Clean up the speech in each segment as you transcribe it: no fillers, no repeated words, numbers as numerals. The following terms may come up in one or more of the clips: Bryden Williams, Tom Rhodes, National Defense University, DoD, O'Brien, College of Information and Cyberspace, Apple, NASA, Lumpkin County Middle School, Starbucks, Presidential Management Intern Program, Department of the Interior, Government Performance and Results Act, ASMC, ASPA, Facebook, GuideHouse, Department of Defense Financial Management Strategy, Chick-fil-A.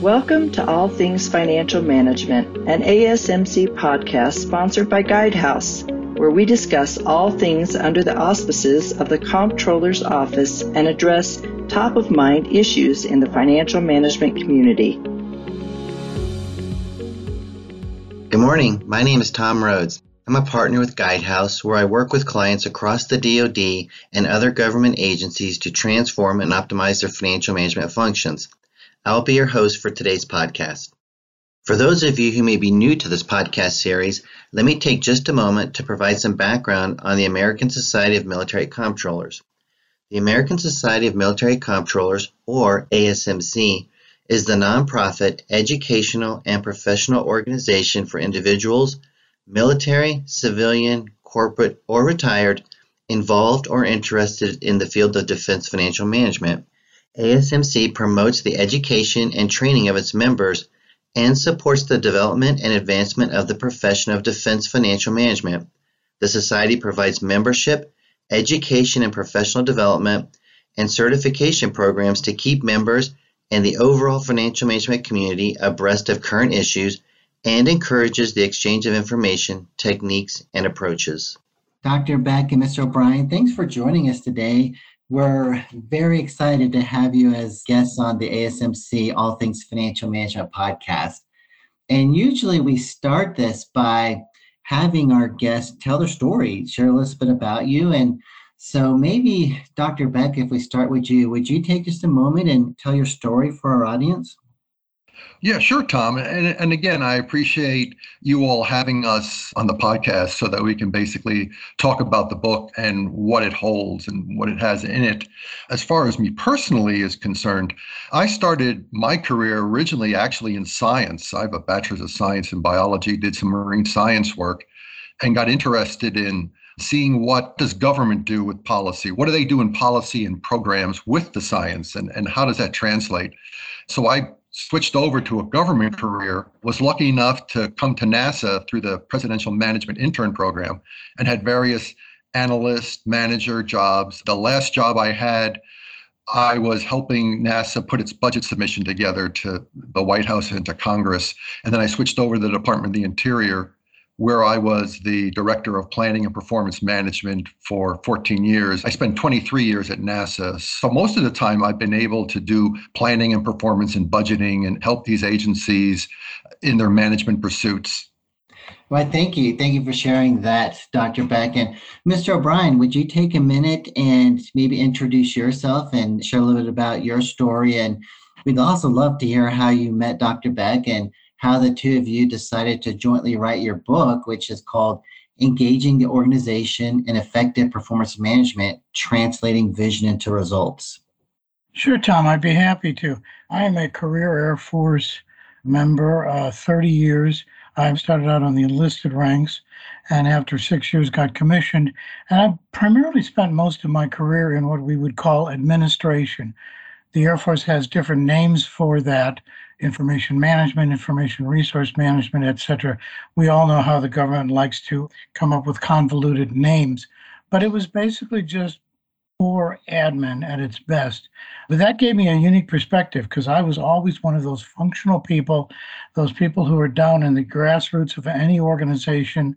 Welcome to All Things Financial Management, an ASMC podcast sponsored by GuideHouse, where we discuss all things under the auspices of the Comptroller's Office and address top-of-mind issues in the financial management community. Good morning. My name is Tom Rhodes. I'm a partner with GuideHouse, where I work with clients across the DoD and other government agencies to transform and optimize their financial management functions. I'll be your host for today's podcast. For those of you who may be new to this podcast series, let me take just a moment to provide some background on the American Society of Military Comptrollers. The American Society of Military Comptrollers, or ASMC, is the nonprofit, educational, and professional organization for individuals, military, civilian, corporate, or retired, involved or interested in the field of defense financial management. ASMC promotes the education and training of its members and supports the development and advancement of the profession of defense financial management. The Society provides membership, education and professional development, and certification programs to keep members and the overall financial management community abreast of current issues and encourages the exchange of information, techniques, and approaches. Dr. Beck and Mr. O'Brien, thanks for joining us today. We're very excited to have you as guests on the ASMC All Things Financial Management podcast. And usually we start this by having our guests tell their story, share a little bit about you. And so maybe, Dr. Beck, if we start with you, would you take just a moment and tell your story for our audience? Yeah, sure, Tom. And again, I appreciate you all having us on the podcast so that we can basically talk about the book and what it holds and what it has in it. As far as me personally is concerned, I started my career originally actually in science. I have a bachelor's of science in biology, did some marine science work, and got interested in seeing what does government do with policy? What do they do in policy and programs with the science, and how does that translate? So I switched over to a government career, was lucky enough to come to NASA through the Presidential Management Intern Program and had various analyst, manager jobs. The last job I had, I was helping NASA put its budget submission together to the White House and to Congress. And then I switched over to the Department of the Interior, where I was the Director of Planning and Performance Management for 14 years. I spent 23 years at NASA. So most of the time I've been able to do planning and performance and budgeting and help these agencies in their management pursuits. Well, thank you. Thank you for sharing that, Dr. Beck. And Mr. O'Brien, would you take a minute and maybe introduce yourself and share a little bit about your story? And we'd also love to hear how you met Dr. Beck and how the two of you decided to jointly write your book, which is called Engaging the Organization in Effective Performance Management, Translating Vision into Results. Sure, Tom, I'd be happy to. I am a career Air Force member, 30 years. I started out on the enlisted ranks and after 6 years got commissioned. And I primarily spent most of my career in what we would call administration. The Air Force has different names for that: information management, information resource management, et cetera. We all know how the government likes to come up with convoluted names, but it was basically just poor admin at its best. But that gave me a unique perspective because I was always one of those functional people, those people who are down in the grassroots of any organization,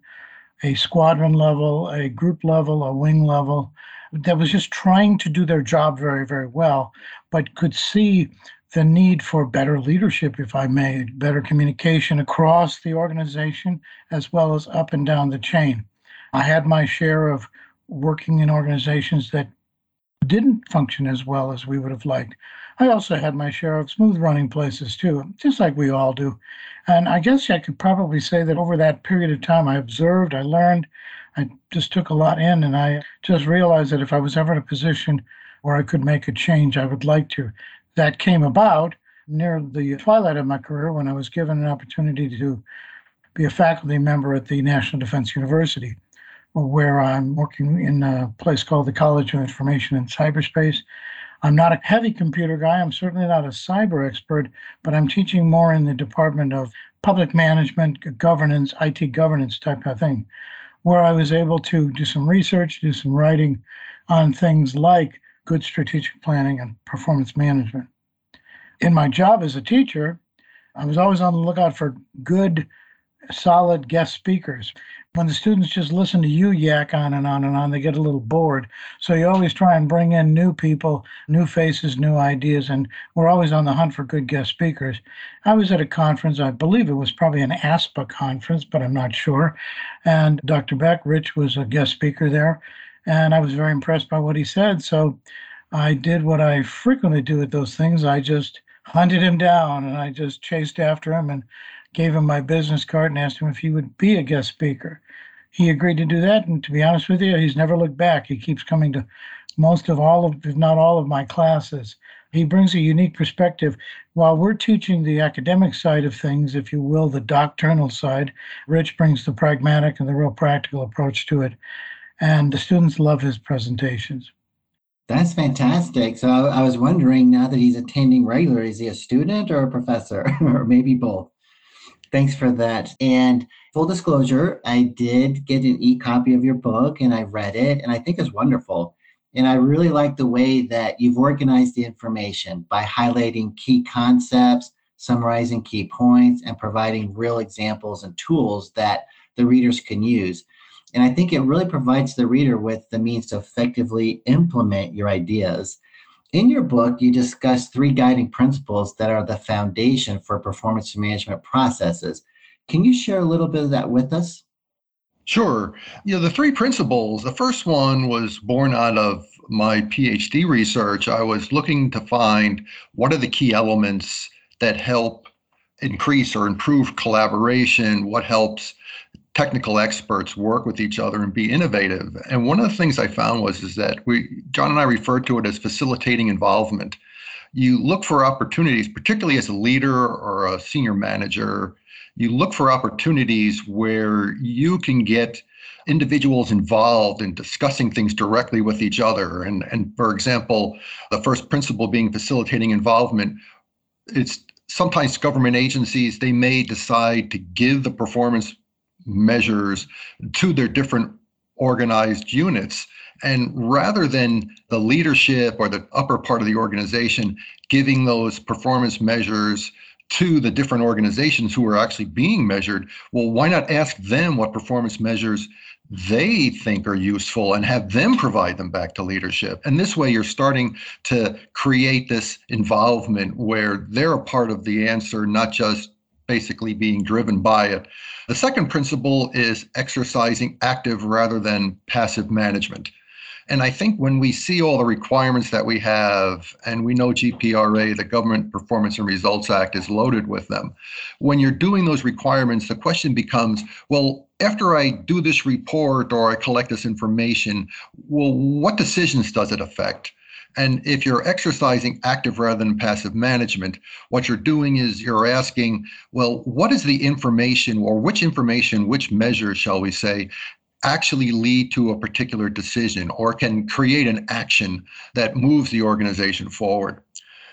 a squadron level, a group level, a wing level, that was just trying to do their job very, very well, but could see the need for better leadership, if I may, better communication across the organization, as well as up and down the chain. I had my share of working in organizations that didn't function as well as we would have liked. I also had my share of smooth running places too, just like we all do. And I guess I could probably say that over that period of time, I observed, I learned, I just took a lot in, and I just realized that if I was ever in a position where I could make a change, I would like to. That came about near the twilight of my career when I was given an opportunity to be a faculty member at the National Defense University, where I'm working in a place called the College of Information and Cyberspace. I'm not a heavy computer guy. I'm certainly not a cyber expert, but I'm teaching more in the Department of Public Management, Governance, IT governance type of thing, where I was able to do some research, do some writing on things like good strategic planning and performance management. In my job as a teacher, I was always on the lookout for good, solid guest speakers. When the students just listen to you yak on and on and on, they get a little bored. So you always try and bring in new people, new faces, new ideas, and we're always on the hunt for good guest speakers. I was at a conference, I believe it was probably an ASPA conference, but I'm not sure, and Dr. Beck, Rich, was a guest speaker there, and I was very impressed by what he said, so I did what I frequently do at those things. I just hunted him down, and I just chased after him, and gave him my business card and asked him if he would be a guest speaker. He agreed to do that, and to be honest with you, he's never looked back. He keeps coming to most of all of, if not all of my classes. He brings a unique perspective. While we're teaching the academic side of things, if you will, the doctrinal side, Rich brings the pragmatic and the real practical approach to it, and the students love his presentations. That's fantastic. So I was wondering, now that he's attending regularly, is he a student or a professor, or maybe both? Thanks for that. And full disclosure, I did get an e-copy of your book and I read it, and I think it's wonderful. And I really like the way that you've organized the information by highlighting key concepts, summarizing key points, and providing real examples and tools that the readers can use. And I think it really provides the reader with the means to effectively implement your ideas. In your book, you discuss three guiding principles that are the foundation for performance management processes. Can you share a little bit of that with us? Sure. You know, the three principles, the first one was born out of my PhD research. I was looking to find what are the key elements that help increase or improve collaboration, what helps technical experts work with each other and be innovative. And one of the things I found was that John and I refer to it as facilitating involvement. You look for opportunities, particularly as a leader or a senior manager, you look for opportunities where you can get individuals involved in discussing things directly with each other. And for example, the first principle being facilitating involvement, it's sometimes government agencies, they may decide to give the performance measures to their different organized units. And rather than the leadership or the upper part of the organization giving those performance measures to the different organizations who are actually being measured, well, why not ask them what performance measures they think are useful and have them provide them back to leadership? And this way you're starting to create this involvement where they're a part of the answer, not just basically being driven by it. The second principle is exercising active rather than passive management. And I think when we see all the requirements that we have, and we know GPRA, the Government Performance and Results Act, is loaded with them. When you're doing those requirements, the question becomes, well, after I do this report or I collect this information, well, what decisions does it affect? And if you're exercising active rather than passive management, what you're doing is you're asking, well, what is the information, or which information, which measure, shall we say, actually lead to a particular decision or can create an action that moves the organization forward?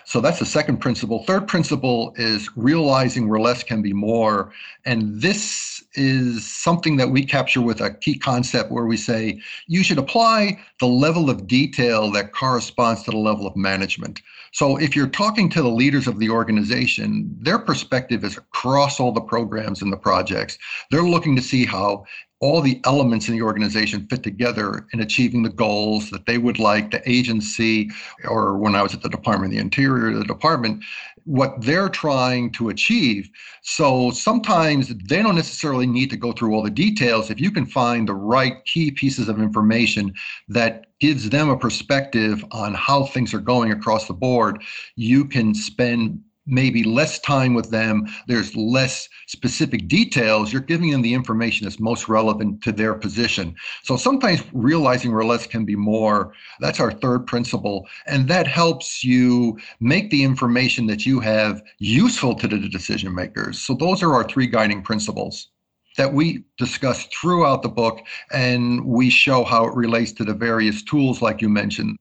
So that's the second principle. Third principle is realizing where less can be more. And this is something that we capture with a key concept where we say, you should apply the level of detail that corresponds to the level of management. So if you're talking to the leaders of the organization, their perspective is across all the programs and the projects. They're looking to see how all the elements in the organization fit together in achieving the goals that they would like the agency, or when I was at the Department of the Interior, the department, what they're trying to achieve. So sometimes they don't necessarily need to go through all the details. If you can find the right key pieces of information that gives them a perspective on how things are going across the board, you can spend maybe less time with them, there's less specific details, you're giving them the information that's most relevant to their position. So sometimes realizing where less can be more, that's our third principle. And that helps you make the information that you have useful to the decision makers. So those are our three guiding principles that we discuss throughout the book, and we show how it relates to the various tools like you mentioned.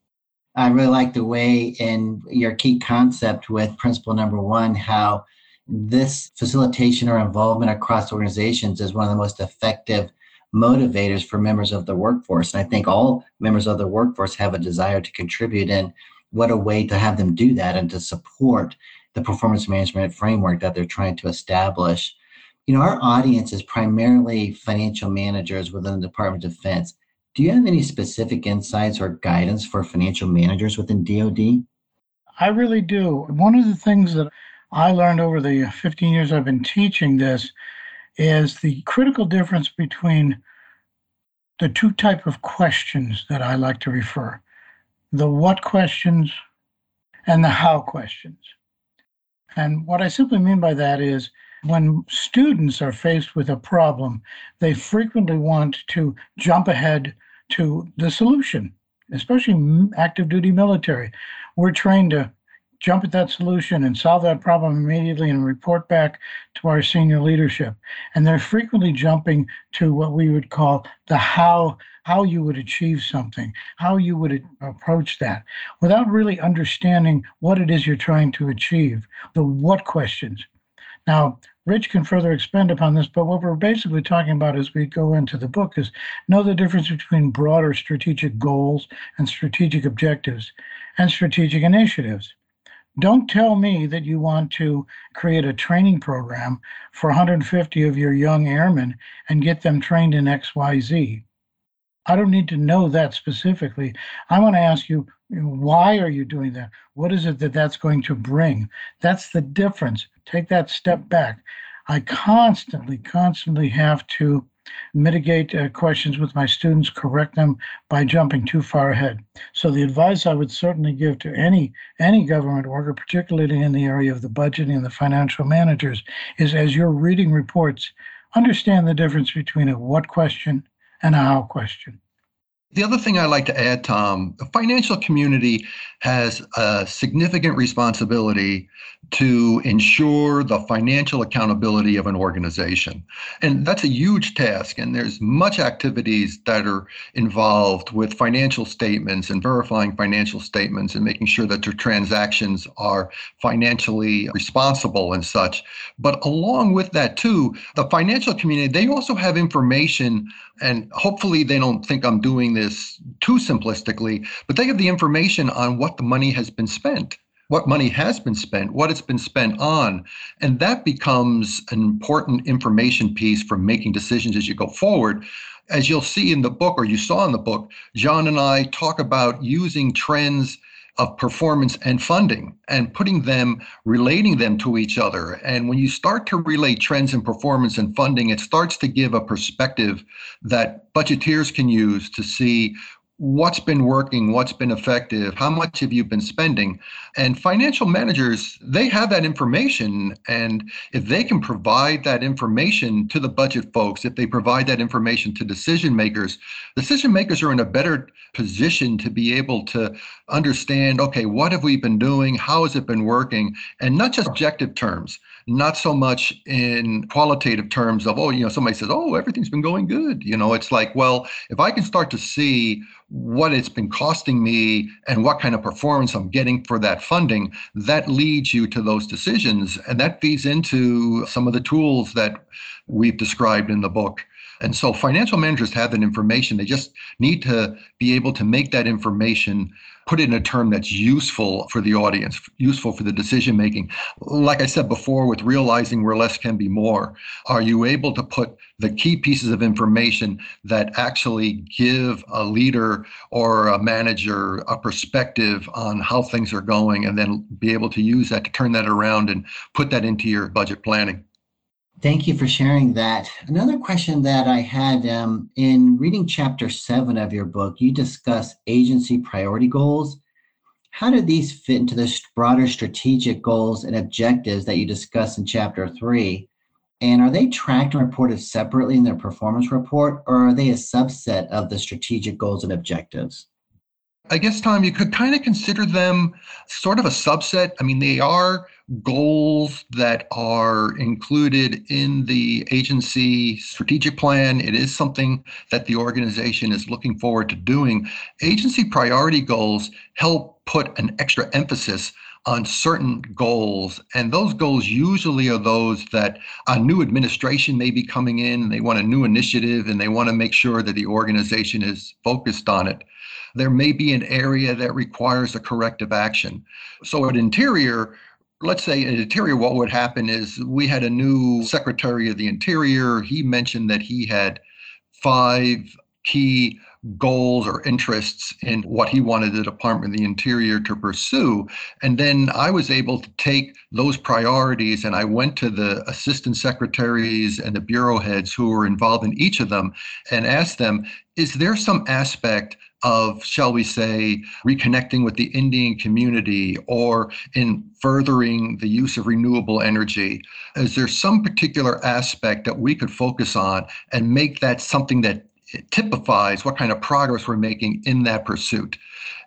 I really like the way in your key concept with principle number one, how this facilitation or involvement across organizations is one of the most effective motivators for members of the workforce. And I think all members of the workforce have a desire to contribute and what a way to have them do that and to support the performance management framework that they're trying to establish. You know, our audience is primarily financial managers within the Department of Defense. Do you have any specific insights or guidance for financial managers within DoD? I really do. One of the things that I learned over the 15 years I've been teaching this is the critical difference between the two types of questions that I like to refer, the what questions and the how questions. And what I simply mean by that is when students are faced with a problem, they frequently want to jump ahead to the solution, especially active duty military. We're trained to jump at that solution and solve that problem immediately and report back to our senior leadership. And they're frequently jumping to what we would call the how you would achieve something, how you would approach that, without really understanding what it is you're trying to achieve, the what questions. Now, Rich can further expand upon this, but what we're basically talking about as we go into the book is know the difference between broader strategic goals and strategic objectives and strategic initiatives. Don't tell me that you want to create a training program for 150 of your young airmen and get them trained in XYZ. I don't need to know that specifically. I want to ask you, why are you doing that? What is it that that's going to bring? That's the difference. Take that step back. I constantly have to mitigate questions with my students, correct them by jumping too far ahead. So the advice I would certainly give to any government worker, particularly in the area of the budgeting and the financial managers, is as you're reading reports, understand the difference between a what question and a how question. The other thing I like to add, Tom, the financial community has a significant responsibility to ensure the financial accountability of an organization. And that's a huge task. And there's much activities that are involved with financial statements and verifying financial statements and making sure that their transactions are financially responsible and such. But along with that, too, the financial community, they also have information, and hopefully they don't think I'm doing this too simplistically, but they have the information on what the money has been spent, what money has been spent, what it's been spent on. And that becomes an important information piece for making decisions as you go forward. As you'll see in the book, or you saw in the book, John and I talk about using trends of performance and funding and putting them, relating them to each other. And when you start to relate trends in performance and funding, it starts to give a perspective that budgeteers can use to see what's been working, what's been effective, how much have you been spending. And financial managers, they have that information. And if they can provide that information to the budget folks, if they provide that information to decision makers are in a better position to be able to understand, okay, what have we been doing? How has it been working? And not just objective terms, not so much in qualitative terms of, oh, you know, somebody says, oh, everything's been going good. You know, it's like, well, if I can start to see what it's been costing me and what kind of performance I'm getting for that funding, that leads you to those decisions. And that feeds into some of the tools that we've described in the book. And so financial managers have that information. They just need to be able to make that information, put it in a term that's useful for the audience, useful for the decision making. Like I said before, with realizing where less can be more, are you able to put the key pieces of information that actually give a leader or a manager a perspective on how things are going, and then be able to use that to turn that around and put that into your budget planning? Thank you for sharing that. Another question that I had in reading chapter 7 of your book, you discuss agency priority goals. How do these fit into the broader strategic goals and objectives that you discuss in chapter 3? And are they tracked and reported separately in their performance report, or are they a subset of the strategic goals and objectives? I guess, Tom, you could kind of consider them sort of a subset. I mean, they are goals that are included in the agency strategic plan. It is something that the organization is looking forward to doing. Agency priority goals help put an extra emphasis on certain goals. And those goals usually are those that a new administration may be coming in, and they want a new initiative, and they want to make sure that the organization is focused on it. There may be an area that requires a corrective action. So at Interior, let's say at Interior, what would happen is we had a new Secretary of the Interior. He mentioned that he had 5 key goals or interests in what he wanted the Department of the Interior to pursue. And then I was able to take those priorities and I went to the assistant secretaries and the bureau heads who were involved in each of them and asked them, is there some aspect of, shall we say, reconnecting with the Indian community or in furthering the use of renewable energy? Is there some particular aspect that we could focus on and make that something that it typifies what kind of progress we're making in that pursuit?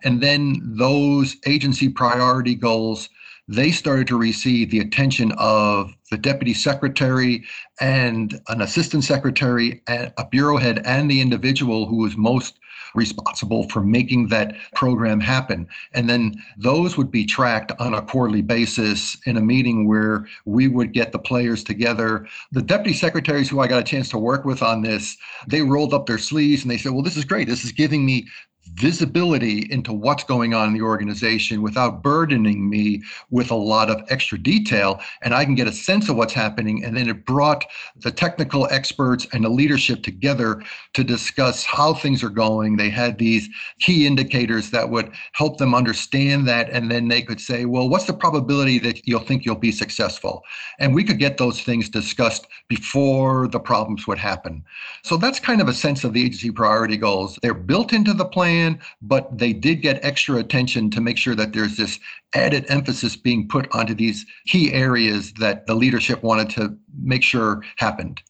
And then those agency priority goals, they started to receive the attention of the deputy secretary and an assistant secretary and a bureau head and the individual who was most responsible for making that program happen. And then those would be tracked on a quarterly basis in a meeting where we would get the players together. The deputy secretaries who I got a chance to work with on this, they rolled up their sleeves and they said, well, this is great. This is giving me visibility into what's going on in the organization without burdening me with a lot of extra detail. And I can get a sense of what's happening. And then it brought the technical experts and the leadership together to discuss how things are going. They had these key indicators that would help them understand that. And then they could say, well, what's the probability that you'll think you'll be successful? And we could get those things discussed before the problems would happen. So that's kind of a sense of the agency priority goals. They're built into the plan, but they did get extra attention to make sure that there's this added emphasis being put onto these key areas that the leadership wanted to make sure happened.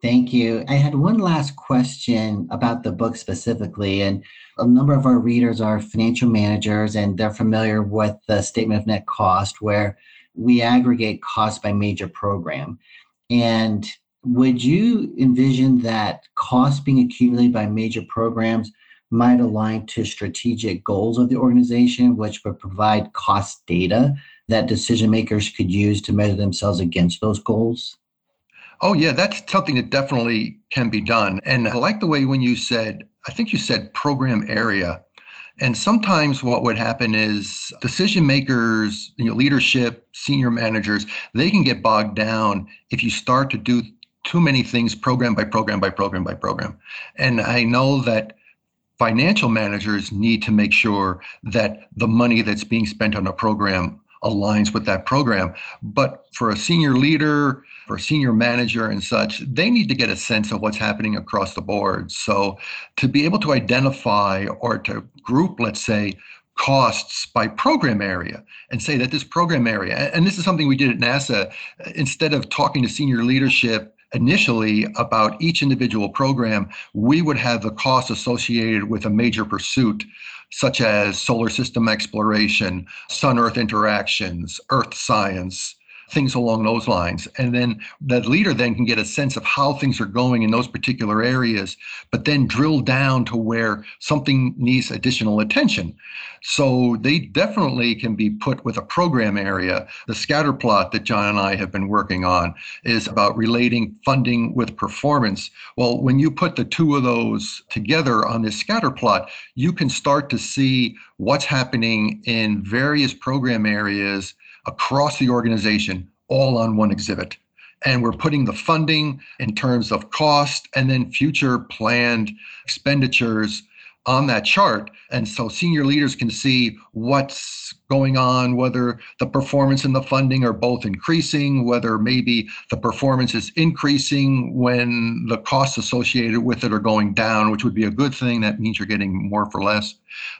Thank you. I had one last question about the book specifically, and a number of our readers are financial managers, and they're familiar with the statement of net cost, where we aggregate costs by major program. And would you envision that costs being accumulated by major programs might align to strategic goals of the organization, which would provide cost data that decision makers could use to measure themselves against those goals? Oh, yeah, that's something that definitely can be done. And I like the way when you said, I think you said program area. And sometimes what would happen is decision makers, leadership, senior managers, they can get bogged down if you start to do too many things program by program by program by program. And I know that financial managers need to make sure that the money that's being spent on a program aligns with that program. But for a senior leader, for a senior manager and such, they need to get a sense of what's happening across the board. So to be able to identify or to group, let's say, costs by program area and say that this program area, and this is something we did at NASA, instead of talking to senior leadership initially about each individual program, we would have the costs associated with a major pursuit, such as solar system exploration, sun-earth interactions, earth science, things along those lines. And then the leader then can get a sense of how things are going in those particular areas, but then drill down to where something needs additional attention. So they definitely can be put with a program area. The scatter plot that John and I have been working on is about relating funding with performance. Well, when you put the two of those together on this scatter plot, you can start to see what's happening in various program areas across the organization, all on one exhibit. And we're putting the funding in terms of cost and then future planned expenditures on that chart. And so senior leaders can see what's going on, whether the performance and the funding are both increasing, whether maybe the performance is increasing when the costs associated with it are going down, which would be a good thing. That means you're getting more for less.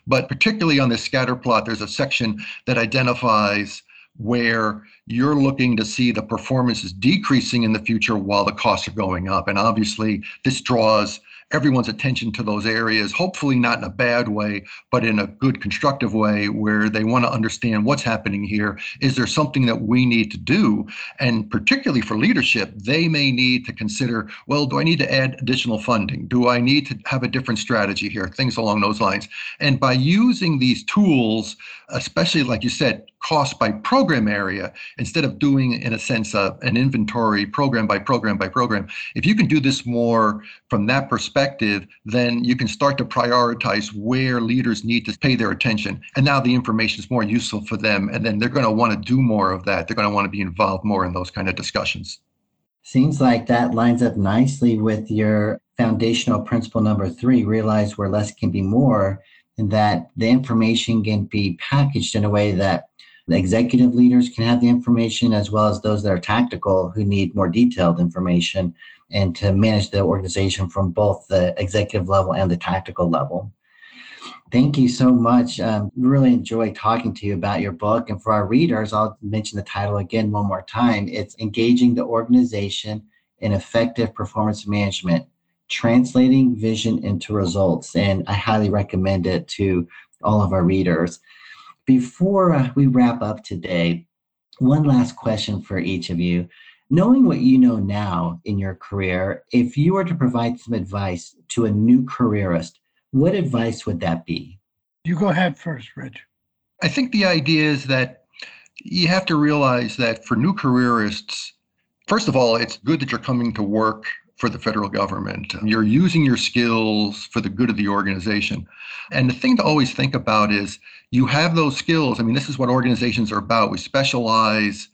But particularly on this scatter plot, there's a section that identifies where you're looking to see the performance is decreasing in the future while the costs are going up. And obviously, this draws everyone's attention to those areas, hopefully not in a bad way, but in a good constructive way where they want to understand what's happening here. Is there something that we need to do? And particularly for leadership, they may need to consider, well, do I need to add additional funding? Do I need to have a different strategy here? Things along those lines. And by using these tools, especially like you said, cost by program area, instead of doing, in a sense, an inventory program by program by program. If you can do this more from that perspective, then you can start to prioritize where leaders need to pay their attention. And now the information is more useful for them, and then they're going to want to do more of that. They're going to want to be involved more in those kind of discussions. Seems like that lines up nicely with your foundational principle number 3, realize where less can be more, and that the information can be packaged in a way that the executive leaders can have the information, as well as those that are tactical who need more detailed information, and to manage the organization from both the executive level and the tactical level. Thank you so much. Really enjoy talking to you about your book. And for our readers, I'll mention the title again one more time. It's Engaging the Organization in Effective Performance Management, Translating Vision into Results. And I highly recommend it to all of our readers. Before we wrap up today, one last question for each of you. Knowing what you know now in your career, if you were to provide some advice to a new careerist, what advice would that be? You go ahead first, Rich. I think the idea is that you have to realize that for new careerists, first of all, it's good that you're coming to work for the federal government. You're using your skills for the good of the organization. And the thing to always think about is you have those skills. I mean, this is what organizations are about. We specialize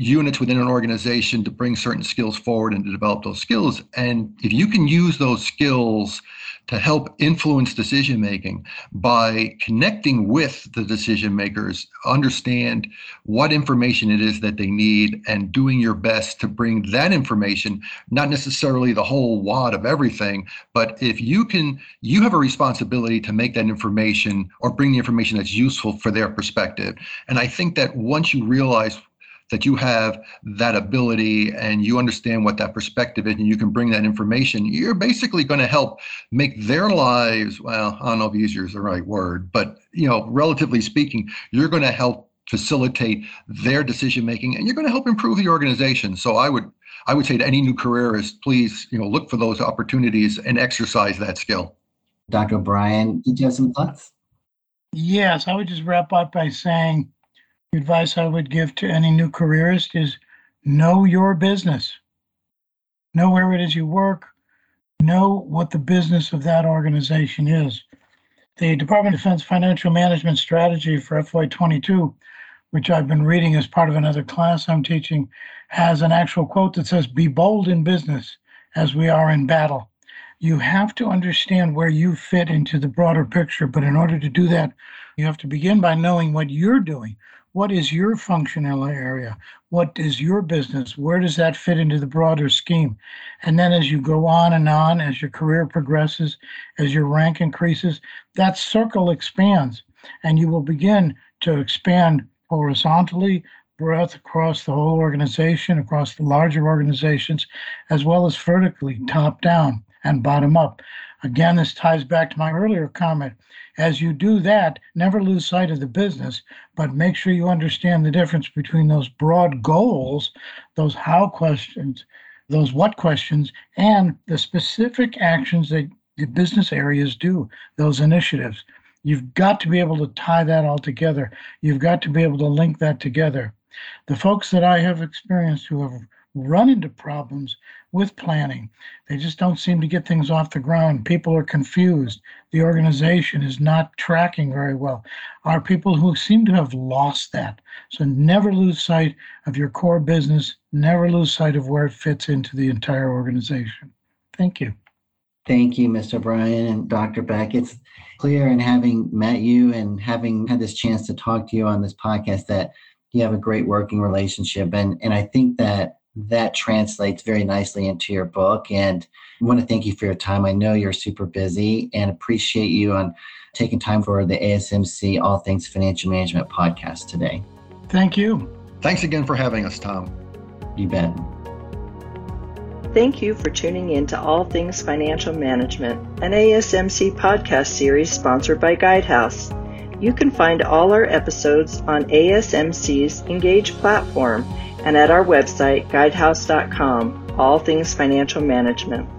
units within an organization to bring certain skills forward and to develop those skills. And if you can use those skills to help influence decision-making by connecting with the decision-makers, understand what information it is that they need, and doing your best to bring that information, not necessarily the whole wad of everything, but if you can, you have a responsibility to make that information or bring the information that's useful for their perspective. And I think that once you realize that you have that ability and you understand what that perspective is and you can bring that information, you're basically going to help make their lives, well, I don't know if easier is the right word, but, you know, relatively speaking, you're going to help facilitate their decision making and you're going to help improve the organization. So I would say to any new careerist, please, you know, look for those opportunities and exercise that skill. Dr. O'Brien, did you have some thoughts? Yes, I would just wrap up by saying, the advice I would give to any new careerist is know your business. Know where it is you work. Know what the business of that organization is. The Department of Defense Financial Management Strategy for FY22, which I've been reading as part of another class I'm teaching, has an actual quote that says, "Be bold in business as we are in battle." You have to understand where you fit into the broader picture, but in order to do that, you have to begin by knowing what you're doing. What is your functional area? What is your business? Where does that fit into the broader scheme? And then as you go on and on, as your career progresses, as your rank increases, that circle expands and you will begin to expand horizontally, breadth across the whole organization, across the larger organizations, as well as vertically, top down and bottom up. Again, this ties back to my earlier comment. As you do that, never lose sight of the business, but make sure you understand the difference between those broad goals, those how questions, those what questions, and the specific actions that the business areas do, those initiatives. You've got to be able to tie that all together. You've got to be able to link that together. The folks that I have experienced who have run into problems with planning. They just don't seem to get things off the ground. People are confused. The organization is not tracking very well. Are people who seem to have lost that. So never lose sight of your core business. Never lose sight of where it fits into the entire organization. Thank you. Thank you, Mr. Bryan and Dr. Beck. It's clear in having met you and having had this chance to talk to you on this podcast that you have a great working relationship. And I think that translates very nicely into your book. And I want to thank you for your time. I know you're super busy and appreciate you on taking time for the ASMC All Things Financial Management podcast today. Thank you. Thanks again for having us, Tom. You bet. Thank you for tuning in to All Things Financial Management, an ASMC podcast series sponsored by GuideHouse. You can find all our episodes on ASMC's Engage platform and at our website, guidehouse.com, All Things Financial Management.